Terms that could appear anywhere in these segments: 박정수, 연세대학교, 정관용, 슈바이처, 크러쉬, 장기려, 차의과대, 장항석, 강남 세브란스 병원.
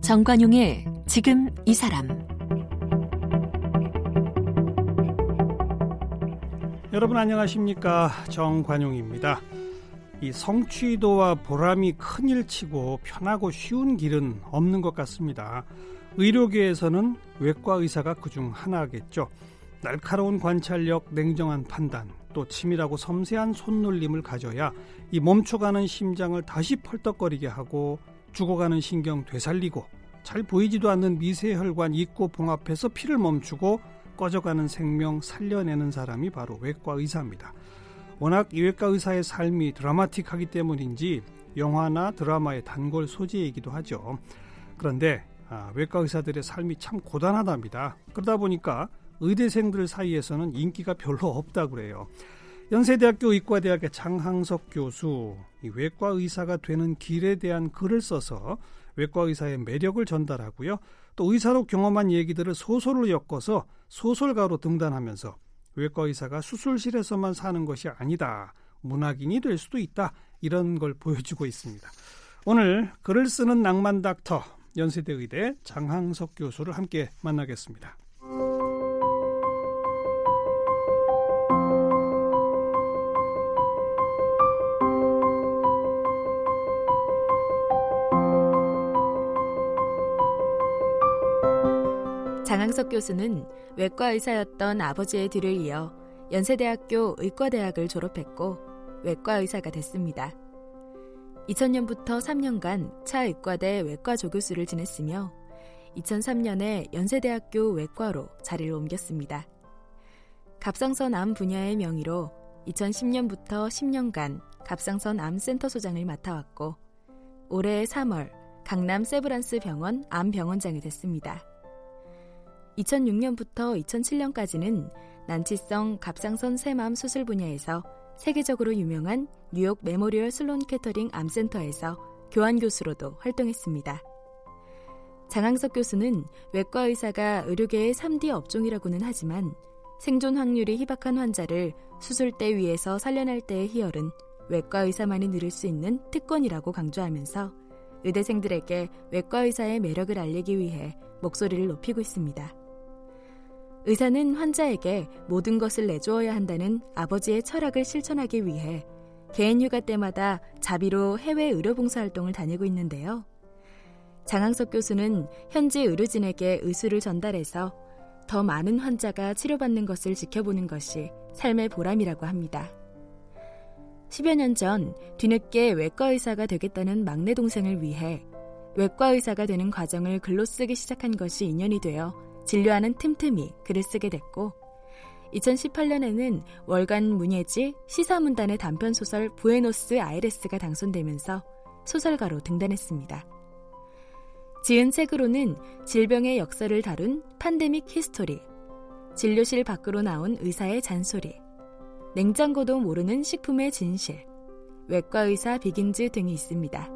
정관용의 지금 이 사람. 여러분 안녕하십니까? 정관용입니다. 이 성취도와 보람이 큰일치고 편하고 쉬운 길은 없는 것 같습니다. 의료계에서는 외과 의사가 그중 하나겠죠. 날카로운 관찰력, 냉정한 판단, 또 치밀하고 섬세한 손놀림을 가져야 이 멈춰가는 심장을 다시 펄떡거리게 하고 죽어가는 신경 되살리고 잘 보이지도 않는 미세혈관 입구 봉합해서 피를 멈추고 꺼져가는 생명 살려내는 사람이 바로 외과 의사입니다. 워낙 이 외과 의사의 삶이 드라마틱하기 때문인지 영화나 드라마의 단골 소재이기도 하죠. 그런데 외과 의사들의 삶이 참 고단하답니다. 그러다 보니까 의대생들 사이에서는 인기가 별로 없다고 그래요. 연세대학교 의과대학의 장항석 교수, 이 외과 의사가 되는 길에 대한 글을 써서 외과 의사의 매력을 전달하고요. 또 의사로 경험한 얘기들을 소설로 엮어서 소설가로 등단하면서 외과 의사가 수술실에서만 사는 것이 아니다. 문학인이 될 수도 있다. 이런 걸 보여주고 있습니다. 오늘 글을 쓰는 낭만 닥터, 연세대 의대 장항석 교수를 함께 만나겠습니다. 장항석 교수는 외과 의사였던 아버지의 뒤를 이어 연세대학교 의과대학을 졸업했고 외과 의사가 됐습니다. 2000년부터 3년간 차의과대 외과 조교수를 지냈으며 2003년에 연세대학교 외과로 자리를 옮겼습니다. 갑상선 암 분야의 명의로 2010년부터 10년간 갑상선 암센터 소장을 맡아왔고 올해 3월 강남 세브란스 병원 암병원장이 됐습니다. 2006년부터 2007년까지는 난치성 갑상선 세마암 수술 분야에서 세계적으로 유명한 뉴욕 메모리얼 슬론 캐터링 암센터에서 교환 교수로도 활동했습니다. 장항석 교수는 외과 의사가 의료계의 3D 업종이라고는 하지만 생존 확률이 희박한 환자를 수술대 위에서 살려낼 때의 희열은 외과 의사만이 누릴 수 있는 특권이라고 강조하면서 의대생들에게 외과 의사의 매력을 알리기 위해 목소리를 높이고 있습니다. 의사는 환자에게 모든 것을 내주어야 한다는 아버지의 철학을 실천하기 위해 개인 휴가 때마다 자비로 해외 의료봉사활동을 다니고 있는데요. 장항석 교수는 현지 의료진에게 의술을 전달해서 더 많은 환자가 치료받는 것을 지켜보는 것이 삶의 보람이라고 합니다. 10여 년 전 뒤늦게 외과 의사가 되겠다는 막내 동생을 위해 외과 의사가 되는 과정을 글로 쓰기 시작한 것이 인연이 되어 진료하는 틈틈이 글을 쓰게 됐고 2018년에는 월간 문예지 시사문단의 단편소설 부에노스 아이레스가 당선되면서 소설가로 등단했습니다. 지은 책으로는 질병의 역사를 다룬 팬데믹 히스토리, 진료실 밖으로 나온 의사의 잔소리, 냉장고도 모르는 식품의 진실, 외과 의사 비긴즈 등이 있습니다.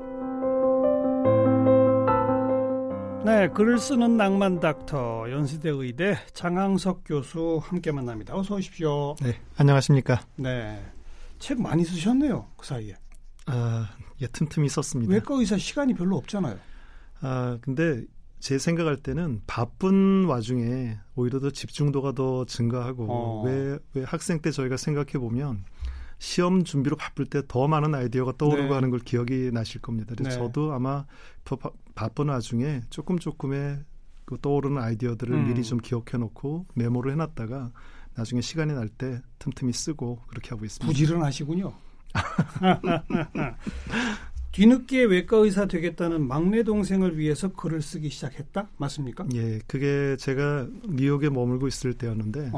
네, 글을 쓰는 낭만 닥터, 연세대 의대 장항석 교수 함께 만납니다. 어서 오십시오. 네, 안녕하십니까. 네, 책 많이 쓰셨네요, 그 사이에. 예, 틈틈이 썼습니다. 외과 의사 시간이 별로 없잖아요. 근데 제 생각할 때는 바쁜 와중에 오히려 더 집중도가 더 증가하고 왜 학생 때 저희가 생각해보면 시험 준비로 바쁠 때 더 많은 아이디어가 떠오르고 하는 걸 기억이 나실 겁니다. 그래서 저도 아마 바쁜 와중에 조금의 그 떠오르는 아이디어들을 미리 좀 기억해놓고 메모를 해놨다가 나중에 시간이 날 때 틈틈이 쓰고 그렇게 하고 있습니다. 부지런하시군요. 뒤늦게 외과 의사 되겠다는 막내 동생을 위해서 글을 쓰기 시작했다? 맞습니까? 예, 그게 제가 뉴욕에 머물고 있을 때였는데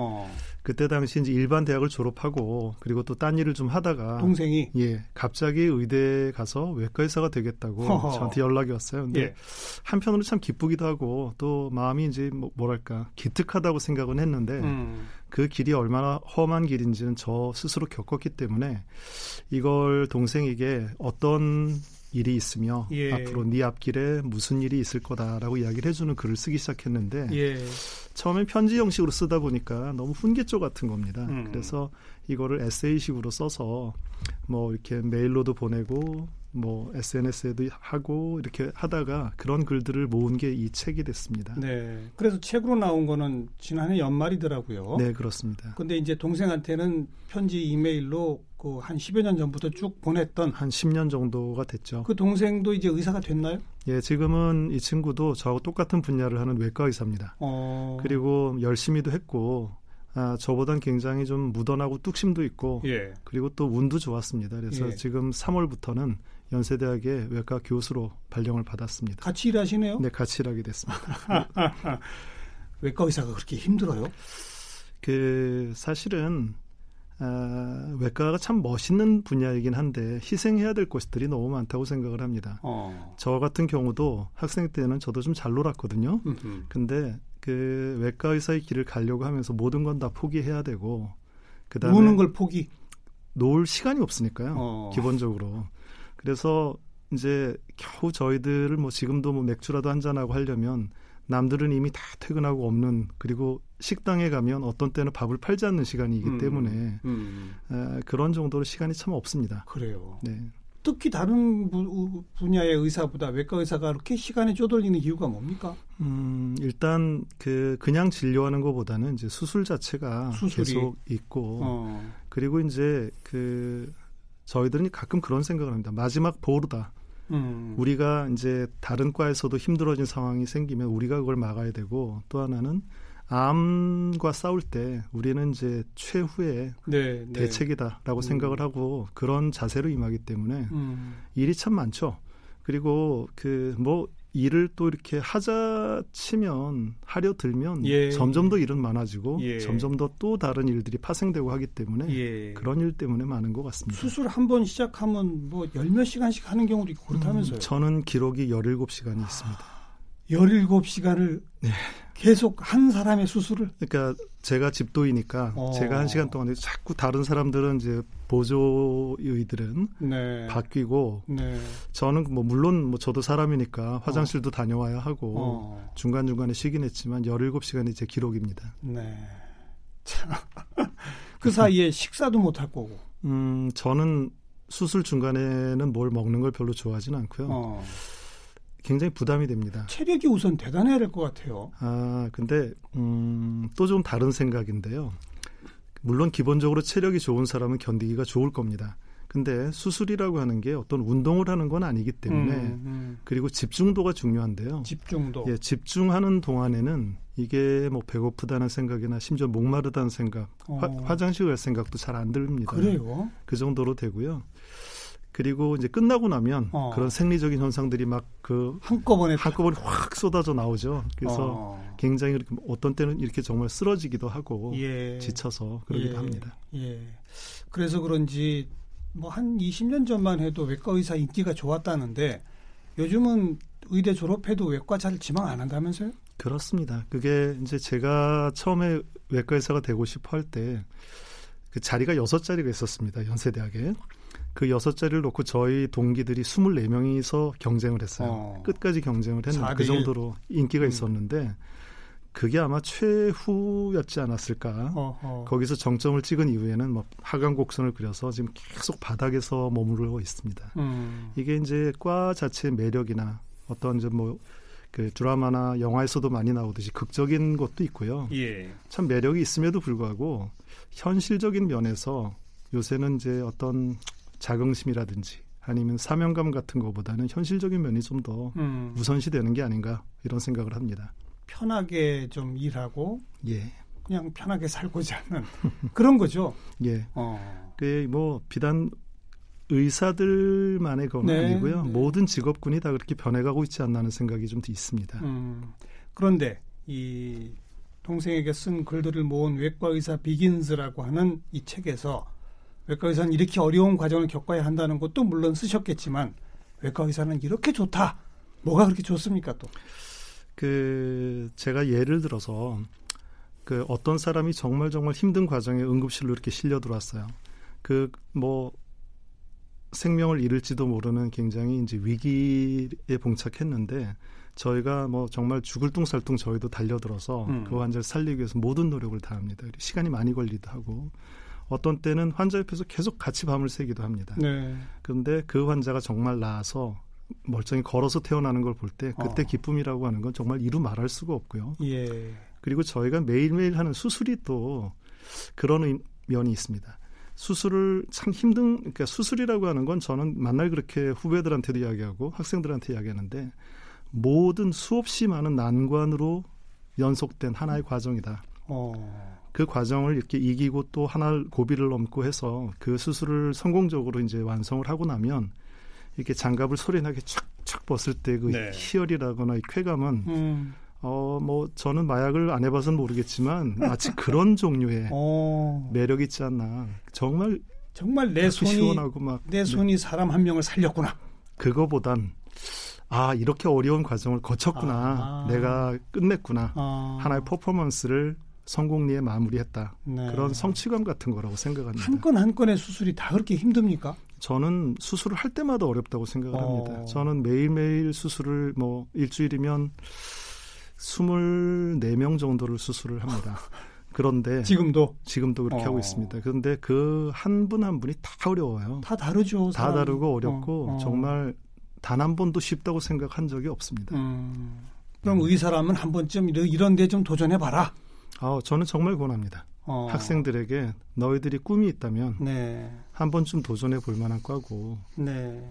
그때 당시 이제 일반 대학을 졸업하고 그리고 또 딴 일을 좀 하다가 동생이 갑자기 의대에 가서 외과 의사가 되겠다고 저한테 연락이 왔어요. 근데 한편으로 참 기쁘기도 하고 또 마음이 이제 뭐랄까 기특하다고 생각은 했는데 그 길이 얼마나 험한 길인지는 저 스스로 겪었기 때문에 이걸 동생에게 어떤 일이 있으며 예. 앞으로 네 앞길에 무슨 일이 있을 거다라고 이야기를 해주는 글을 쓰기 시작했는데 예. 처음엔 편지 형식으로 쓰다 보니까 너무 훈계조 같은 겁니다. 그래서 이거를 에세이식으로 써서 뭐 이렇게 메일로도 보내고 뭐 SNS에도 하고 이렇게 하다가 그런 글들을 모은 게 이 책이 됐습니다. 네. 그래서 책으로 나온 거는 지난해 연말이더라고요. 네, 그렇습니다. 근데 이제 동생한테는 편지 이메일로 그 한 10여 년 전부터 쭉 보냈던 한 10년 정도가 됐죠. 그 동생도 이제 의사가 됐나요? 예, 지금은 이 친구도 저하고 똑같은 분야를 하는 외과 의사입니다. 그리고 열심히도 했고 저보단 굉장히 좀 무던하고 뚝심도 있고 예. 그리고 또 운도 좋았습니다. 그래서 예. 지금 3월부터는 연세대학의 외과 교수로 발령을 받았습니다. 같이 일하시네요? 네, 같이 일하게 됐습니다. 외과 의사가 그렇게 힘들어요? 그 사실은 외과가 참 멋있는 분야이긴 한데 희생해야 될 것들이 너무 많다고 생각을 합니다. 저 같은 경우도 학생 때는 저도 좀 잘 놀았거든요. 근데 그 외과 의사의 길을 가려고 하면서 모든 건 다 포기해야 되고 그다음에 노는 걸 포기? 놀 시간이 없으니까요. 기본적으로. 그래서 이제 겨우 저희들을 뭐 지금도 뭐 맥주라도 한잔하고 하려면 남들은 이미 다 퇴근하고 없는 그리고 식당에 가면 어떤 때는 밥을 팔지 않는 시간이기 때문에 그런 정도로 시간이 참 없습니다. 그래요. 네. 특히 다른 분야의 의사보다 외과 의사가 이렇게 시간에 쪼들리는 이유가 뭡니까? 일단 그냥 진료하는 것보다는 이제 수술 자체가 계속 있고 그리고 이제 저희들은 가끔 그런 생각을 합니다. 마지막 보루다. 우리가 이제 다른 과에서도 힘들어진 상황이 생기면 우리가 그걸 막아야 되고 또 하나는 암과 싸울 때 우리는 이제 최후의 네, 대책이다라고 생각을 하고 그런 자세로 임하기 때문에 일이 참 많죠. 그리고 뭐 일을 또 이렇게 하자 치면 하려 들면 예. 점점 더 일은 많아지고 예. 점점 더 또 다른 일들이 파생되고 하기 때문에 예. 그런 일 때문에 많은 것 같습니다. 수술 한 번 시작하면 뭐 열 몇 시간씩 하는 경우도 있고 그렇다면서요? 저는 기록이 17시간이 있습니다. 17시간을 네. 계속 한 사람의 수술을? 그러니까 제가 집도이니까 제가 한 시간 동안 자꾸 다른 사람들은 이제 보조의들은 네. 바뀌고 네. 저는 뭐 물론 뭐 저도 사람이니까 화장실도 다녀와야 하고 중간중간에 쉬긴 했지만 17시간이 제 기록입니다. 네. 참. 그 사이에 식사도 못할 거고. 저는 수술 중간에는 뭘 먹는 걸 별로 좋아하진 않고요. 굉장히 부담이 됩니다. 체력이 우선 대단해야 될 것 같아요. 근데 또 좀 다른 생각인데요. 물론 기본적으로 체력이 좋은 사람은 견디기가 좋을 겁니다. 근데 수술이라고 하는 게 어떤 운동을 하는 건 아니기 때문에 그리고 집중도가 중요한데요. 집중도. 예, 집중하는 동안에는 이게 뭐 배고프다는 생각이나 심지어 목마르다는 생각, 화장실 갈 생각도 잘 안 듭니다. 그래요? 그 정도로 되고요. 그리고 이제 끝나고 나면 그런 생리적인 현상들이 막 한꺼번에 확 쏟아져 나오죠. 그래서 굉장히 이렇게 어떤 때는 이렇게 정말 쓰러지기도 하고 예. 지쳐서 그러기도 합니다. 예. 그래서 그런지 뭐 한 20년 전만 해도 외과 의사 인기가 좋았다는데 요즘은 의대 졸업해도 외과 잘 지망 안 한다면서요? 그렇습니다. 그게 이제 제가 처음에 외과 의사가 되고 싶어 할 때 그 자리가 6자리가 있었습니다. 연세대학에. 그 6자리를 놓고 저희 동기들이 24명이서 경쟁을 했어요. 끝까지 경쟁을 했는데 그 정도로 인기가 있었는데 그게 아마 최후였지 않았을까. 거기서 정점을 찍은 이후에는 막 하강 곡선을 그려서 지금 계속 바닥에서 머무르고 있습니다. 이게 이제 과 자체의 매력이나 어떤 이제 뭐 그 드라마나 영화에서도 많이 나오듯이 극적인 것도 있고요. 예. 참 매력이 있음에도 불구하고 현실적인 면에서 요새는 이제 어떤 자긍심이라든지 아니면 사명감 같은 것보다는 현실적인 면이 좀 더 우선시되는 게 아닌가 이런 생각을 합니다. 편하게 좀 일하고 예. 그냥 편하게 살고자 하는 그런 거죠. 예. 그 뭐 비단 의사들만의 건 네, 아니고요. 네. 모든 직업군이 다 그렇게 변해가고 있지 않나 하는 생각이 좀 있습니다. 그런데 이 동생에게 쓴 글들을 모은 외과의사 비긴즈라고 하는 이 책에서 외과의사는 이렇게 어려운 과정을 겪어야 한다는 것도 물론 쓰셨겠지만 외과의사는 이렇게 좋다. 뭐가 그렇게 좋습니까 또? 제가 예를 들어서 어떤 사람이 정말 정말 힘든 과정에 응급실로 이렇게 실려 들어왔어요. 뭐 생명을 잃을지도 모르는 굉장히 이제 위기에 봉착했는데 저희가 뭐 정말 죽을 뚱살뚱 저희도 달려들어서 그 환자를 살리기 위해서 모든 노력을 다합니다. 시간이 많이 걸리기도 하고 어떤 때는 환자 옆에서 계속 같이 밤을 새기도 합니다. 네. 그런데 그 환자가 정말 나아서 멀쩡히 걸어서 태어나는 걸 볼 때 그때 기쁨이라고 하는 건 정말 이루 말할 수가 없고요. 예. 그리고 저희가 매일매일 하는 수술이 또 그런 면이 있습니다. 수술을 참 힘든, 그러니까 수술이라고 하는 건 저는 만날 그렇게 후배들한테도 이야기하고 학생들한테 이야기하는데 모든 수없이 많은 난관으로 연속된 하나의 과정이다. 그 과정을 이렇게 이기고 또 하나를 고비를 넘고 해서 그 수술을 성공적으로 이제 완성을 하고 나면 이렇게 장갑을 소리나게 촥촥 벗을 때 그 네. 희열이라거나 이 쾌감은 뭐 저는 마약을 안 해봐서는 모르겠지만 마치 그런 종류의 매력 있지 않나. 정말 내 손이 시원하고 막, 내 손이 네. 사람 한 명을 살렸구나. 그거보단 아 이렇게 어려운 과정을 거쳤구나. 내가 끝냈구나. 하나의 퍼포먼스를 성공리에 마무리했다. 네. 그런 성취감 같은 거라고 생각합니다. 한 건 한 건의 수술이 다 그렇게 힘듭니까? 저는 수술을 할 때마다 어렵다고 생각을 합니다. 저는 매일매일 수술을 뭐 일주일이면 24명 정도를 수술을 합니다. 그런데 지금도 그렇게 하고 있습니다. 그런데 그 한 분 한 분이 다 어려워요. 다 다르죠. 다 사람. 다르고 어렵고 정말 단 한 번도 쉽다고 생각한 적이 없습니다. 그럼 의사라면 한 번쯤 이런 데 좀 도전해봐라. 저는 정말 권합니다. 학생들에게 너희들이 꿈이 있다면 네. 한 번쯤 도전해볼 만한 과고 네.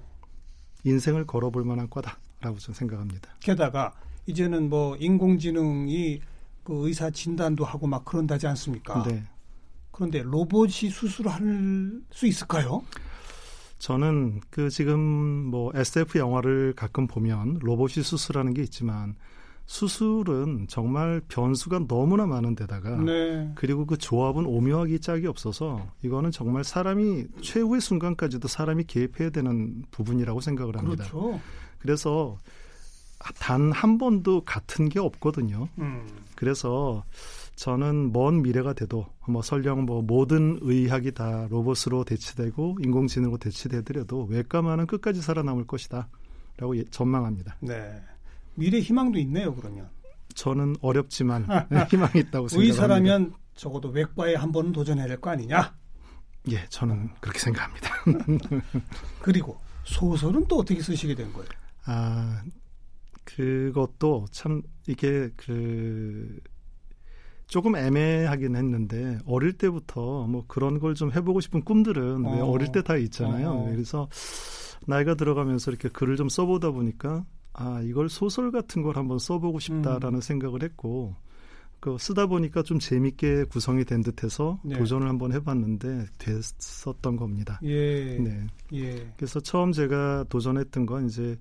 인생을 걸어볼 만한 과다라고 저는 생각합니다. 게다가 이제는 뭐 인공지능이 그 의사 진단도 하고 막 그런다지 않습니까? 네. 그런데 로봇이 수술할 수 있을까요? 저는 그 지금 뭐 SF 영화를 가끔 보면 로봇이 수술하는 게 있지만 수술은 정말 변수가 너무나 많은데다가 네. 그리고 그 조합은 오묘하기 짝이 없어서 이거는 정말 사람이 최후의 순간까지도 사람이 개입해야 되는 부분이라고 생각을 합니다. 그렇죠. 그래서 단 한 번도 같은 게 없거든요. 그래서 저는 먼 미래가 돼도 뭐 설령 뭐 모든 의학이 다 로봇으로 대체되고 인공지능으로 대체되더라도 외과만은 끝까지 살아남을 것이다 라고 전망합니다. 네, 미래 희망도 있네요. 그러면 저는 어렵지만 희망이 있다고 생각합니다. 의사라면 적어도 외과에 한 번은 도전해야 될 거 아니냐? 예, 저는 그렇게 생각합니다. 그리고 소설은 또 어떻게 쓰시게 된 거예요? 그것도 참 이게 조금 애매하긴 했는데 어릴 때부터 뭐 그런 걸 좀 해보고 싶은 꿈들은 왜 어릴 때 다 있잖아요. 그래서 나이가 들어가면서 이렇게 글을 좀 써보다 보니까 이걸 소설 같은 걸 한번 써보고 싶다라는 생각을 했고 그 쓰다 보니까 좀 재밌게 구성이 된 듯해서 네. 도전을 한번 해봤는데 됐었던 겁니다. 예. 네. 예. 그래서 처음 제가 도전했던 건 이제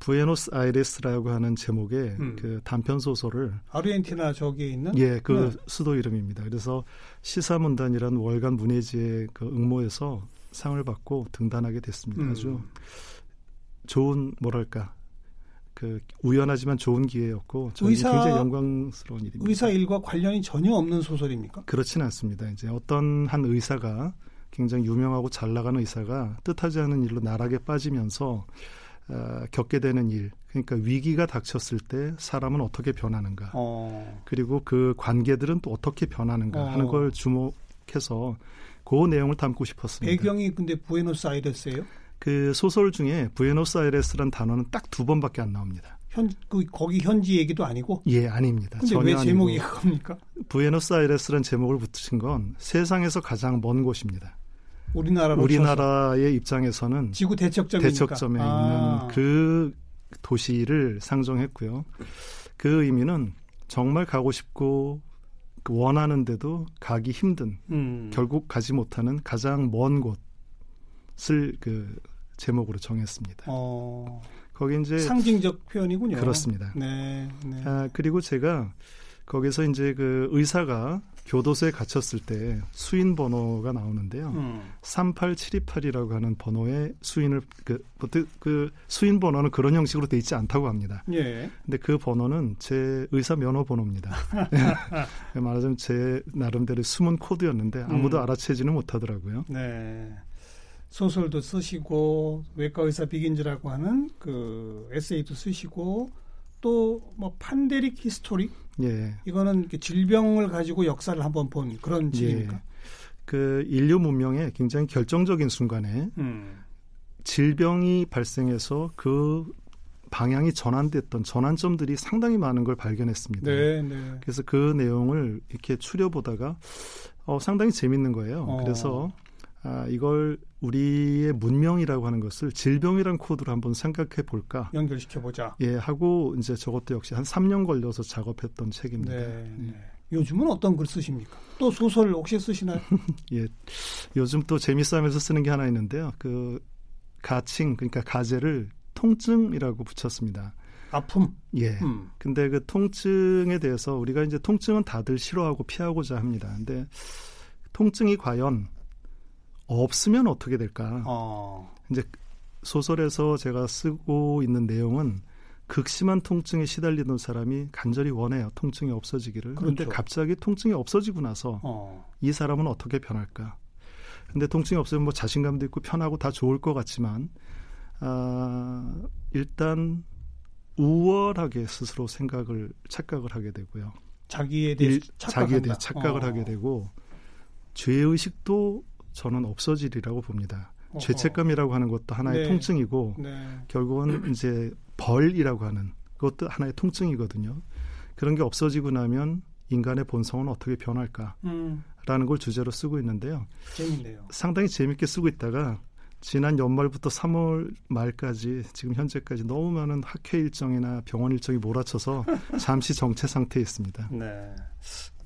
부에노스 아이레스라고 하는 제목의 그 단편 소설을 아르헨티나 저기에 있는 그 수도 이름입니다. 그래서 시사문단이라는 월간 문예지의 그 응모에서 상을 받고 등단하게 됐습니다. 아주 좋은 뭐랄까 그 우연하지만 좋은 기회였고 저는 굉장히 영광스러운 일입니다. 의사 일과 관련이 전혀 없는 소설입니까? 그렇지는 않습니다. 이제 어떤 한 의사가 굉장히 유명하고 잘 나가는 의사가 뜻하지 않은 일로 나락에 빠지면서 겪게 되는 일, 그러니까 위기가 닥쳤을 때 사람은 어떻게 변하는가 그리고 그 관계들은 또 어떻게 변하는가 하는 걸 주목해서 그 내용을 담고 싶었습니다. 배경이 근데 부에노스아이레스예요? 그 소설 중에 부에노스아이레스라는 단어는 딱 2번밖에 안 나옵니다. 거기 현지 얘기도 아니고? 예, 아닙니다. 근데 왜 제목이 그겁니까? 부에노스아이레스라는 제목을 붙이신 건 세상에서 가장 먼 곳입니다. 우리나라의 입장에서는 지구 대척점에 있는 그 도시를 상정했고요. 그 의미는 정말 가고 싶고 원하는데도 가기 힘든 결국 가지 못하는 가장 먼 곳을 그 제목으로 정했습니다. 거기 이제 상징적 표현이군요. 그렇습니다. 네. 네. 그리고 제가 거기서 이제 그 의사가 교도소에 갇혔을 때 수인 번호가 나오는데요. 38728이라고 하는 번호에 수인을 그 수인 번호는 그런 형식으로 돼 있지 않다고 합니다. 예. 근데 그 번호는 제 의사 면허번호입니다. 말하자면 제 나름대로 숨은 코드였는데 아무도 알아채지는 못하더라고요. 네. 소설도 쓰시고 외과 의사 비긴즈라고 하는 그 에세이도 쓰시고 또 뭐 판데릭 히스토리 예. 이거는 질병을 가지고 역사를 한번 본 그런 책입니까? 예. 그 인류 문명의 굉장히 결정적인 순간에 질병이 발생해서 그 방향이 전환됐던 전환점들이 상당히 많은 걸 발견했습니다. 네, 네. 그래서 그 내용을 이렇게 추려보다가 상당히 재밌는 거예요. 그래서 이걸 우리의 문명이라고 하는 것을 질병이란 코드로 한번 생각해 볼까. 연결시켜보자. 예, 하고 이제 저것도 역시 한 3년 걸려서 작업했던 책입니다. 네, 네. 요즘은 어떤 글 쓰십니까? 또 소설 혹시 쓰시나요? 예, 요즘 또 재미싸면서 쓰는 게 하나 있는데요. 그 가칭, 그러니까 가제를 통증이라고 붙였습니다. 아픔? 예. 근데 그 통증에 대해서 우리가 이제 통증은 다들 싫어하고 피하고자 합니다. 근데 통증이 과연 없으면 어떻게 될까? 이제 소설에서 제가 쓰고 있는 내용은 극심한 통증에 시달리던 사람이 간절히 원해요. 통증이 없어지기를. 그런데 그렇죠. 갑자기 통증이 없어지고 나서 이 사람은 어떻게 변할까? 근데 통증이 없으면 뭐 자신감도 있고 편하고 다 좋을 것 같지만 일단 우월하게 스스로 생각을 착각을 하게 되고요. 자기에 대해 착각을 하게 되고 죄의식도 저는 없어지리라고 봅니다. 죄책감이라고 하는 것도 하나의 네. 통증이고 네. 결국은 이제 벌이라고 하는 그것도 하나의 통증이거든요. 그런 게 없어지고 나면 인간의 본성은 어떻게 변할까라는 걸 주제로 쓰고 있는데요. 재밌네요. 상당히 재밌게 쓰고 있다가 지난 연말부터 3월 말까지 지금 현재까지 너무 많은 학회 일정이나 병원 일정이 몰아쳐서 잠시 정체 상태에 있습니다. 네,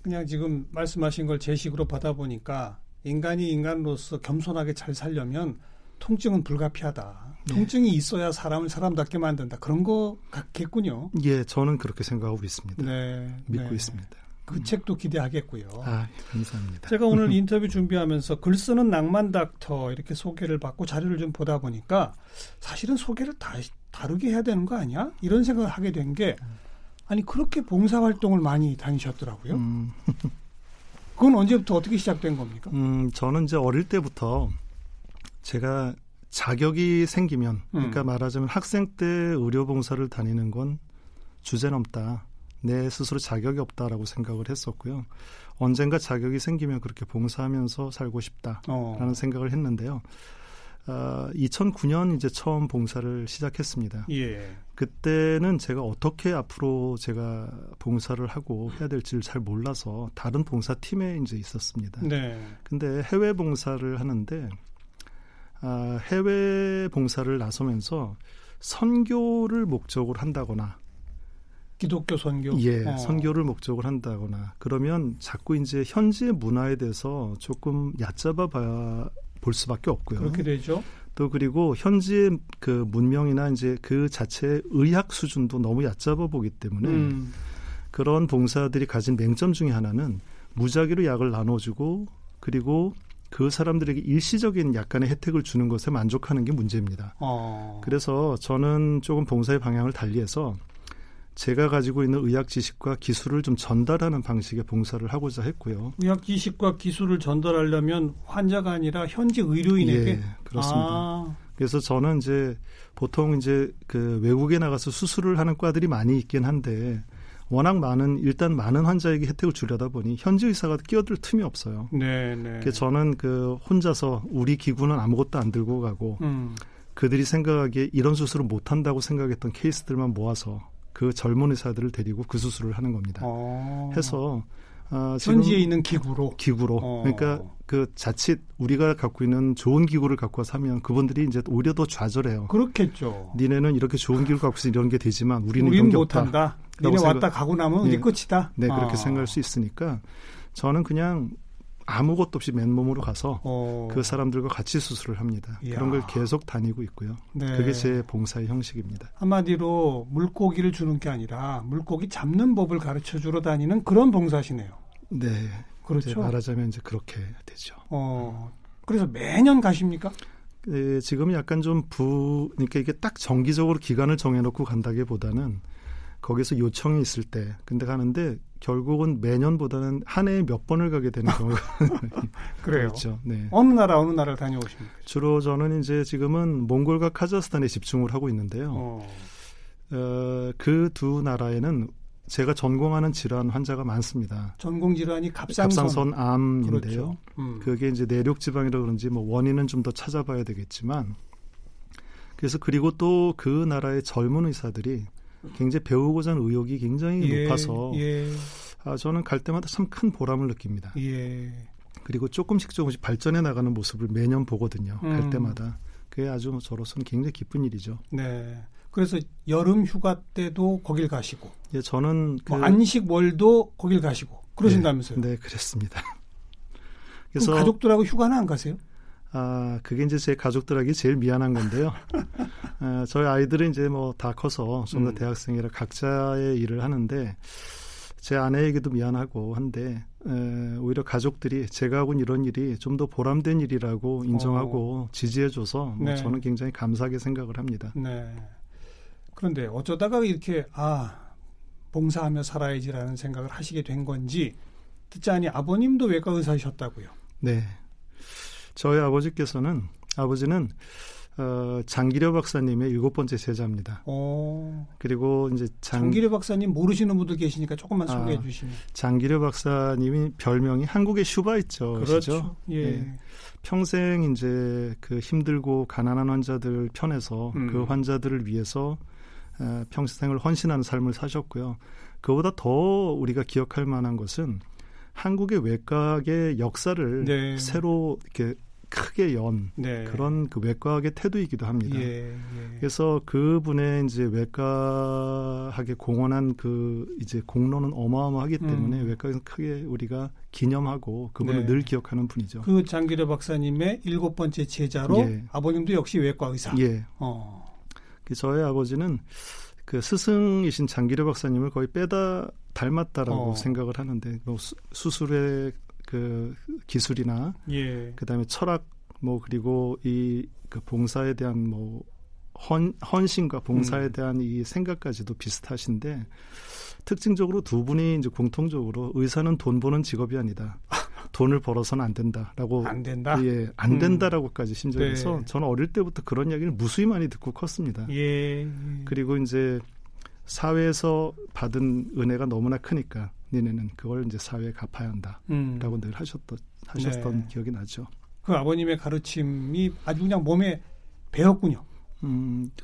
그냥 지금 말씀하신 걸 제식으로 받아보니까 인간이 인간으로서 겸손하게 잘 살려면 통증은 불가피하다. 통증이 있어야 사람을 사람답게 만든다. 그런 거 같겠군요. 예, 저는 그렇게 생각하고 있습니다. 네, 믿고 네. 있습니다. 그 책도 기대하겠고요. 아, 감사합니다. 제가 오늘 인터뷰 준비하면서 글 쓰는 낭만 닥터 이렇게 소개를 받고 자료를 좀 보다 보니까 사실은 소개를 다르게 해야 되는 거 아니야? 이런 생각을 하게 된 게 아니 그렇게 봉사활동을 많이 다니셨더라고요. 그건 언제부터 어떻게 시작된 겁니까? 저는 이제 어릴 때부터 제가 자격이 생기면 그러니까 말하자면 학생 때 의료봉사를 다니는 건 주제넘다. 내 스스로 자격이 없다라고 생각을 했었고요. 언젠가 자격이 생기면 그렇게 봉사하면서 살고 싶다라는 생각을 했는데요. 2009년 이제 처음 봉사를 시작했습니다. 예. 그때는 제가 어떻게 앞으로 제가 봉사를 하고 해야 될지를 잘 몰라서 다른 봉사팀에 이제 있었습니다. 네. 근데 해외 봉사를 하는데 해외 봉사를 나서면서 선교를 목적으로 한다거나 기독교 선교? 예, 선교를 목적으로 한다거나 그러면 자꾸 이제 현지의 문화에 대해서 조금 얕잡아 봐야 볼 수밖에 없고요. 그렇게 되죠. 또 그리고 현지의 그 문명이나 이제 그 자체의 의학 수준도 너무 얕잡아 보기 때문에 그런 봉사들이 가진 맹점 중에 하나는 무작위로 약을 나눠주고 그리고 그 사람들에게 일시적인 약간의 혜택을 주는 것에 만족하는 게 문제입니다. 그래서 저는 조금 봉사의 방향을 달리해서 제가 가지고 있는 의학 지식과 기술을 좀 전달하는 방식의 봉사를 하고자 했고요. 의학 지식과 기술을 전달하려면 환자가 아니라 현지 의료인에게? 예, 그렇습니다. 그래서 저는 이제 보통 이제 그 외국에 나가서 수술을 하는 과들이 많이 있긴 한데 워낙 많은 환자에게 혜택을 주려다 보니 현지 의사가 끼어들 틈이 없어요. 네, 네. 그래서 저는 그 혼자서 우리 기구는 아무것도 안 들고 가고 그들이 생각하기에 이런 수술을 못 한다고 생각했던 케이스들만 모아서 그 젊은 의사들을 데리고 그 수술을 하는 겁니다. 해서 현지에 있는 기구로. 그러니까 그 자칫 우리가 갖고 있는 좋은 기구를 갖고 와서 하면 그분들이 이제 오히려 더 좌절해요. 그렇겠죠. 니네는 이렇게 좋은 기구를 갖고 있으니 이런 게 되지만 우리는 이런 게 없다. 니네 왔다 가고 나면 이제 끝이다. 네, 그렇게 생각할 수 있으니까 저는 그냥 아무것도 없이 맨몸으로 가서 그 사람들과 같이 수술을 합니다. 이야. 그런 걸 계속 다니고 있고요. 네. 그게 제 봉사의 형식입니다. 한마디로 물고기를 주는 게 아니라 물고기 잡는 법을 가르쳐주러 다니는 그런 봉사시네요. 네. 그렇죠. 이제 말하자면 이제 그렇게 되죠. 그래서 매년 가십니까? 네, 지금 약간 좀 그러니까 이게 딱 정기적으로 기간을 정해놓고 간다기보다는 거기서 요청이 있을 때 근데 가는데 결국은 매년보다는 한 해에 몇 번을 가게 되는 경우가 그래요. 있죠. 네. 어느 나라를 다녀오십니까? 주로 저는 이제 지금은 몽골과 카자흐스탄에 집중을 하고 있는데요. 그 두 나라에는 제가 전공하는 질환 환자가 많습니다. 전공 질환이 갑상선 암인데요. 그렇죠. 그게 이제 내륙 지방이라 그런지 뭐 원인은 좀 더 찾아봐야 되겠지만 그래서 그리고 또 그 나라의 젊은 의사들이 굉장히 배우고자 하는 의욕이 굉장히 높아서 저는 갈 때마다 참 큰 보람을 느낍니다. 예. 그리고 조금씩 발전해 나가는 모습을 매년 보거든요. 갈 때마다. 그게 아주 저로서는 굉장히 기쁜 일이죠. 네. 그래서 여름 휴가 때도 거길 가시고 예, 저는 뭐 안식월도 거길 가시고 그러신다면서요. 네, 그랬습니다. 그래서 가족들하고 휴가는 안 가세요? 그게 이제 제 가족들에게 제일 미안한 건데요. 저희 아이들은 이제 뭐 다 커서 좀 더 대학생이라 각자의 일을 하는데 제 아내에게도 미안하고 한데 오히려 가족들이 제가 하고 이런 일이 좀 더 보람된 일이라고 인정하고 지지해줘서 뭐 네. 저는 굉장히 감사하게 생각을 합니다. 네. 그런데 어쩌다가 이렇게 봉사하며 살아야지라는 생각을 하시게 된 건지 듣자니 아버님도 외과 의사이셨다고요. 네. 저희 아버지는 장기려 박사님의 7번째 제자입니다. 그리고 이제 장기려 박사님 모르시는 분들 계시니까 조금만 소개해 주시면. 장기려 박사님이 별명이 한국의 슈바이처시죠. 그렇죠. 예. 예. 평생 이제 그 힘들고 가난한 환자들 편에서 그 환자들을 위해서 평생을 헌신하는 삶을 사셨고요. 그보다 더 우리가 기억할 만한 것은 한국의 외과학의 역사를 새로 이렇게 크게 연 그런 그 외과학의 태도이기도 합니다. 그래서 그분의 이제 외과학에 공헌한 그 이제 공로는 어마어마하기 때문에 외과에서 크게 우리가 기념하고 그분을 늘 기억하는 분이죠. 그 장기려 박사님의 7번째 제자로 아버님도 역시 외과 의사. 저의 아버지는 그 스승이신 장기려 박사님을 거의 빼다 닮았다라고 생각을 하는데 뭐 수술의 그 기술이나 그다음에 철학 뭐 그리고 이 그 봉사에 대한 뭐 헌신과 봉사에 대한 이 생각까지도 비슷하신데 특징적으로 두 분이 이제 공통적으로 의사는 돈 버는 직업이 아니다. 돈을 벌어서는 안 된다라고 안 된다라고까지 심정해서 저는 어릴 때부터 그런 이야기를 무수히 많이 듣고 컸습니다. 그리고 이제 사회에서 받은 은혜가 너무나 크니까 니네는 그걸 이제 사회에 갚아야 한다라고 늘 하셨던 기억이 나죠. 그 아버님의 가르침이 아주 그냥 몸에 배었군요.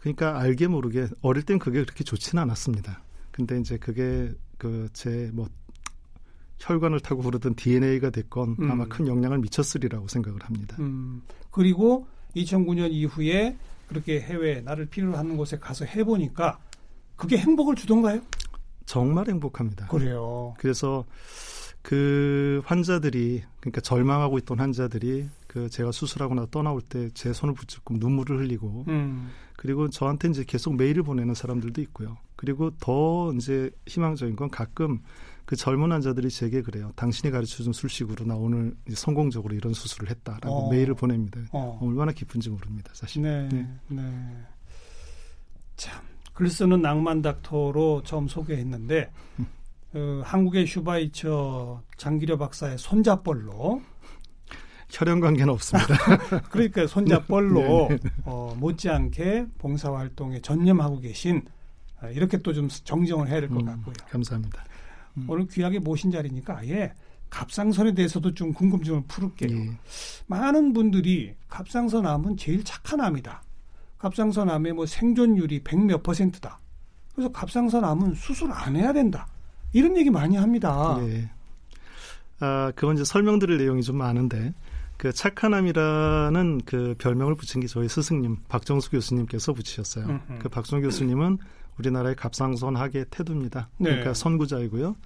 그러니까 알게 모르게 어릴 땐 그게 그렇게 좋지는 않았습니다. 근데 이제 그게 그 제 뭐 혈관을 타고 흐르던 DNA가 됐건 아마 큰 영향을 미쳤으리라고 생각을 합니다. 그리고 2009년 이후에 그렇게 해외 나를 필요로 하는 곳에 가서 해보니까 그게 행복을 주던가요? 정말 행복합니다. 그래요. 그래서 그 환자들이 그러니까 절망하고 있던 환자들이 그 제가 수술하고 나서 떠나올 때 제 손을 붙잡고 눈물을 흘리고 그리고 저한테 이제 계속 메일을 보내는 사람들도 있고요. 그리고 더 이제 희망적인 건 가끔 그 젊은 환자들이 제게 그래요. 당신이 가르쳐준 술식으로 나 오늘 성공적으로 이런 수술을 했다라고 메일을 보냅니다. 얼마나 기쁜지 모릅니다. 사실. 네. 참, 글쓰는 낭만 닥터로 처음 소개했는데 한국의 슈바이처 장기려 박사의 손자뻘로 혈연관계는 없습니다. 그러니까 손자뻘로 못지않게 봉사활동에 전념하고 계신 이렇게 또 좀 정정을 해야 될 것 같고요. 감사합니다. 오늘 귀하게 모신 자리니까 아예 갑상선에 대해서도 좀 궁금증을 풀을게요. 많은 분들이 갑상선 암은 제일 착한 암이다. 갑상선 암의 뭐 생존율이 100몇 %다. 그래서 갑상선 암은 수술 안 해야 된다. 이런 얘기 많이 합니다. 그건 이제 설명드릴 내용이 좀 많은데 그 착한 암이라는 그 별명을 붙인 게 저희 스승님 박정수 교수님께서 붙이셨어요. 그 박정수 교수님은 우리나라의 갑상선학의 태도입니다. 그러니까 선구자이고요.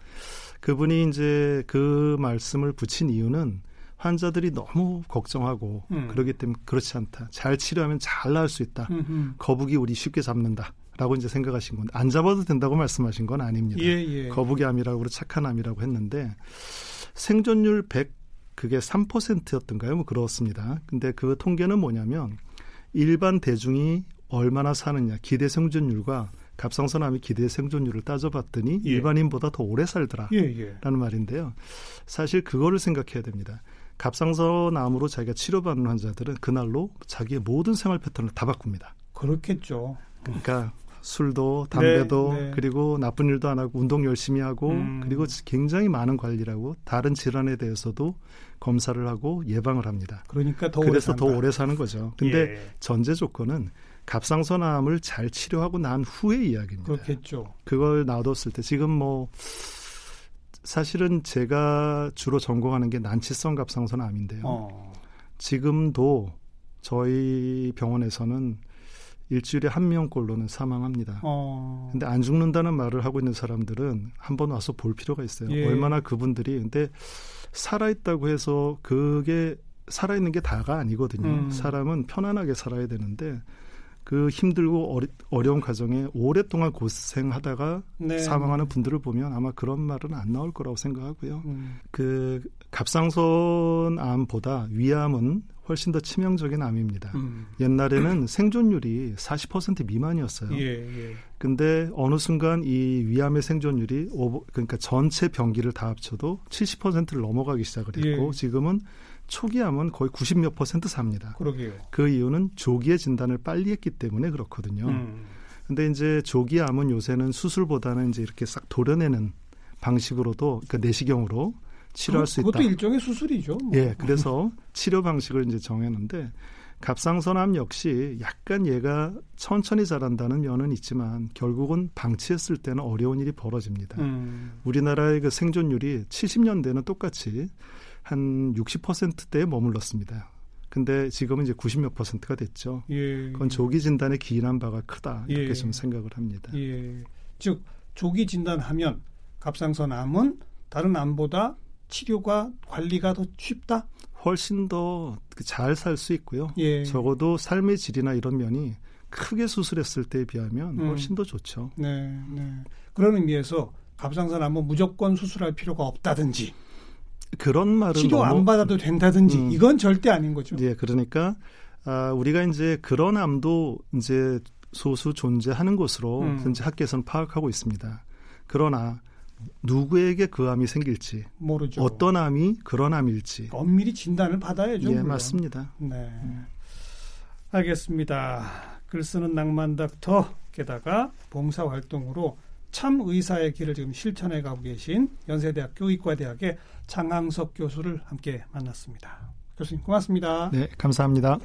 그분이 이제 그 말씀을 붙인 이유는 환자들이 너무 걱정하고 그러기 때문에 그렇지 않다. 잘 치료하면 잘 나을 수 있다. 거북이 우리 쉽게 잡는다라고 이제 생각하신 건데 안 잡아도 된다고 말씀하신 건 아닙니다. 거북이 암이라고 착한 암이라고 했는데 생존율 100 그게 3%였던가요? 뭐 그렇습니다. 근데 그 통계는 뭐냐면 일반 대중이 얼마나 사느냐 기대 생존율과 갑상선암이 기대 생존율을 따져봤더니 예. 일반인보다 더 오래 살더라라는 말인데요. 사실 그거를 생각해야 됩니다. 갑상선암으로 자기가 치료받는 환자들은 그날로 자기의 모든 생활 패턴을 다 바꿉니다. 그렇겠죠. 그러니까 술도 담배도 그리고 나쁜 일도 안 하고 운동 열심히 하고 그리고 굉장히 많은 관리라고 다른 질환에 대해서도 검사를 하고 예방을 합니다. 그러니까 더 그래서 더 오래 사는 거죠. 근데 전제 조건은 갑상선암을 잘 치료하고 난 후의 이야기입니다. 그렇겠죠. 그걸 놔뒀을 때 지금 뭐 사실은 제가 주로 전공하는 게 난치성 갑상선암인데요. 지금도 저희 병원에서는 일주일에 한 명꼴로는 사망합니다. 근데 안 죽는다는 말을 하고 있는 사람들은 한번 와서 볼 필요가 있어요. 얼마나 그분들이 근데 살아있다고 해서 그게 살아있는 게 다가 아니거든요. 사람은 편안하게 살아야 되는데 그 힘들고 어려운 과정에 오랫동안 고생하다가 사망하는 분들을 보면 아마 그런 말은 안 나올 거라고 생각하고요. 그 갑상선암보다 위암은 훨씬 더 치명적인 암입니다. 옛날에는 생존율이 40% 미만이었어요. 근데 어느 순간 이 위암의 생존율이 그러니까 전체 병기를 다 합쳐도 70%를 넘어가기 시작을 했고 지금은 초기암은 거의 90몇 퍼센트 삽니다. 그러게요. 그 이유는 조기에 진단을 빨리 했기 때문에 그렇거든요. 근데 이제 조기암은 요새는 수술보다는 이제 이렇게 싹 도려내는 방식으로도 그러니까 내시경으로 치료할 수 있다. 그것도 일종의 수술이죠. 뭐. 예, 그래서 치료 방식을 이제 정했는데 갑상선암 역시 약간 얘가 천천히 자란다는 면은 있지만 결국은 방치했을 때는 어려운 일이 벌어집니다. 우리나라의 그 생존율이 70년대는 똑같이 한 60%대에 머물렀습니다. 근데 지금은 이제 90몇 퍼센트가 됐죠. 그건 조기 진단의 기인한 바가 크다 이렇게 좀 생각을 합니다. 즉 조기 진단하면 갑상선암은 다른 암보다 치료가 관리가 더 쉽다? 훨씬 더 잘 살 수 있고요. 적어도 삶의 질이나 이런 면이 크게 수술했을 때에 비하면 훨씬 더 좋죠. 그런 의미에서 갑상선암은 무조건 수술할 필요가 없다든지 그런 말은 치료 안 받아도 된다든지 이건 절대 아닌 거죠. 예, 그러니까 우리가 이제 그런 암도 이제 소수 존재하는 것으로 현재 학계에서는 파악하고 있습니다. 그러나 누구에게 그 암이 생길지 모르죠. 어떤 암이 그런 암일지 엄밀히 진단을 받아야죠. 예, 물론. 맞습니다. 알겠습니다. 글 쓰는 낭만 닥터 게다가 봉사활동으로 참 의사의 길을 지금 실천해 가고 계신 연세대학교 의과대학의 장항석 교수를 함께 만났습니다. 교수님 고맙습니다. 네, 감사합니다.